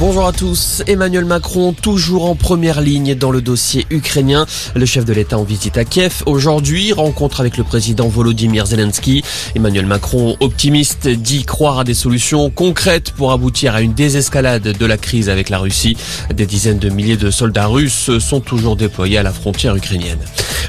Bonjour à tous. Emmanuel Macron toujours en première ligne dans le dossier ukrainien. Le chef de l'État en visite à Kiev aujourd'hui, rencontre avec le président Volodymyr Zelensky. Emmanuel Macron, optimiste, dit croire à des solutions concrètes pour aboutir à une désescalade de la crise avec la Russie. Des dizaines de milliers de soldats russes sont toujours déployés à la frontière ukrainienne.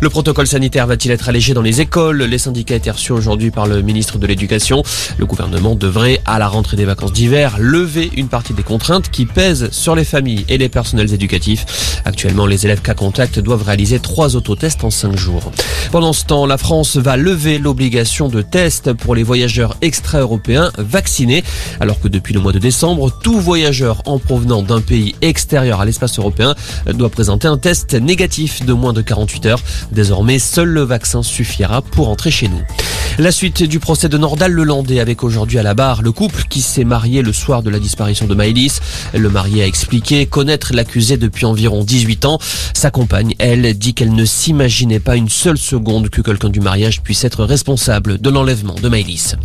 Le protocole sanitaire va-t-il être allégé dans les écoles? Les syndicats étaient reçus aujourd'hui par le ministre de l'Éducation. Le gouvernement devrait, à la rentrée des vacances d'hiver, lever une partie des contraintes qui pèsent sur les familles et les personnels éducatifs. Actuellement, les élèves cas contact doivent réaliser 3 autotests en 5 jours. Pendant ce temps, la France va lever l'obligation de test pour les voyageurs extra-européens vaccinés, alors que depuis le mois de décembre, tout voyageur en provenant d'un pays extérieur à l'espace européen doit présenter un test négatif de moins de 48 heures. Désormais, seul le vaccin suffira pour entrer chez nous. La suite du procès de Nordal Le Landé avec aujourd'hui à la barre le couple qui s'est marié le soir de la disparition de Maïlys. Le marié a expliqué connaître l'accusé depuis environ 18 ans. Sa compagne, elle, dit qu'elle ne s'imaginait pas une seule seconde que quelqu'un du mariage puisse être responsable de l'enlèvement de Maïlys.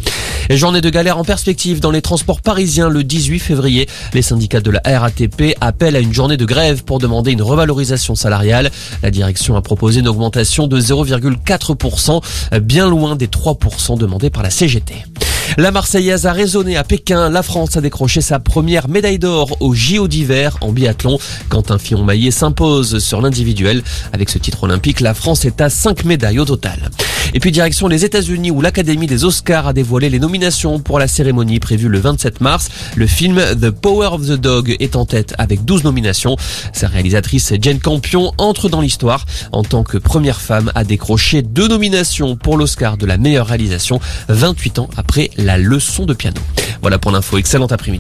Et journée de galère en perspective dans les transports parisiens le 18 février. Les syndicats de la RATP appellent à une journée de grève pour demander une revalorisation salariale. La direction a proposé une augmentation de 0,4%, bien loin des 3% demandés par la CGT. La Marseillaise a résonné à Pékin. La France a décroché sa première médaille d'or aux JO d'hiver en biathlon. Quentin Fillon Maillet s'impose sur l'individuel. Avec ce titre olympique, la France est à 5 médailles au total. Et puis direction les États-Unis où l'Académie des Oscars a dévoilé les nominations pour la cérémonie prévue le 27 mars. Le film The Power of the Dog est en tête avec 12 nominations. Sa réalisatrice Jane Campion entre dans l'histoire en tant que première femme à décrocher 2 nominations pour l'Oscar de la meilleure réalisation 28 ans après La leçon de piano. Voilà pour l'info, excellent après-midi.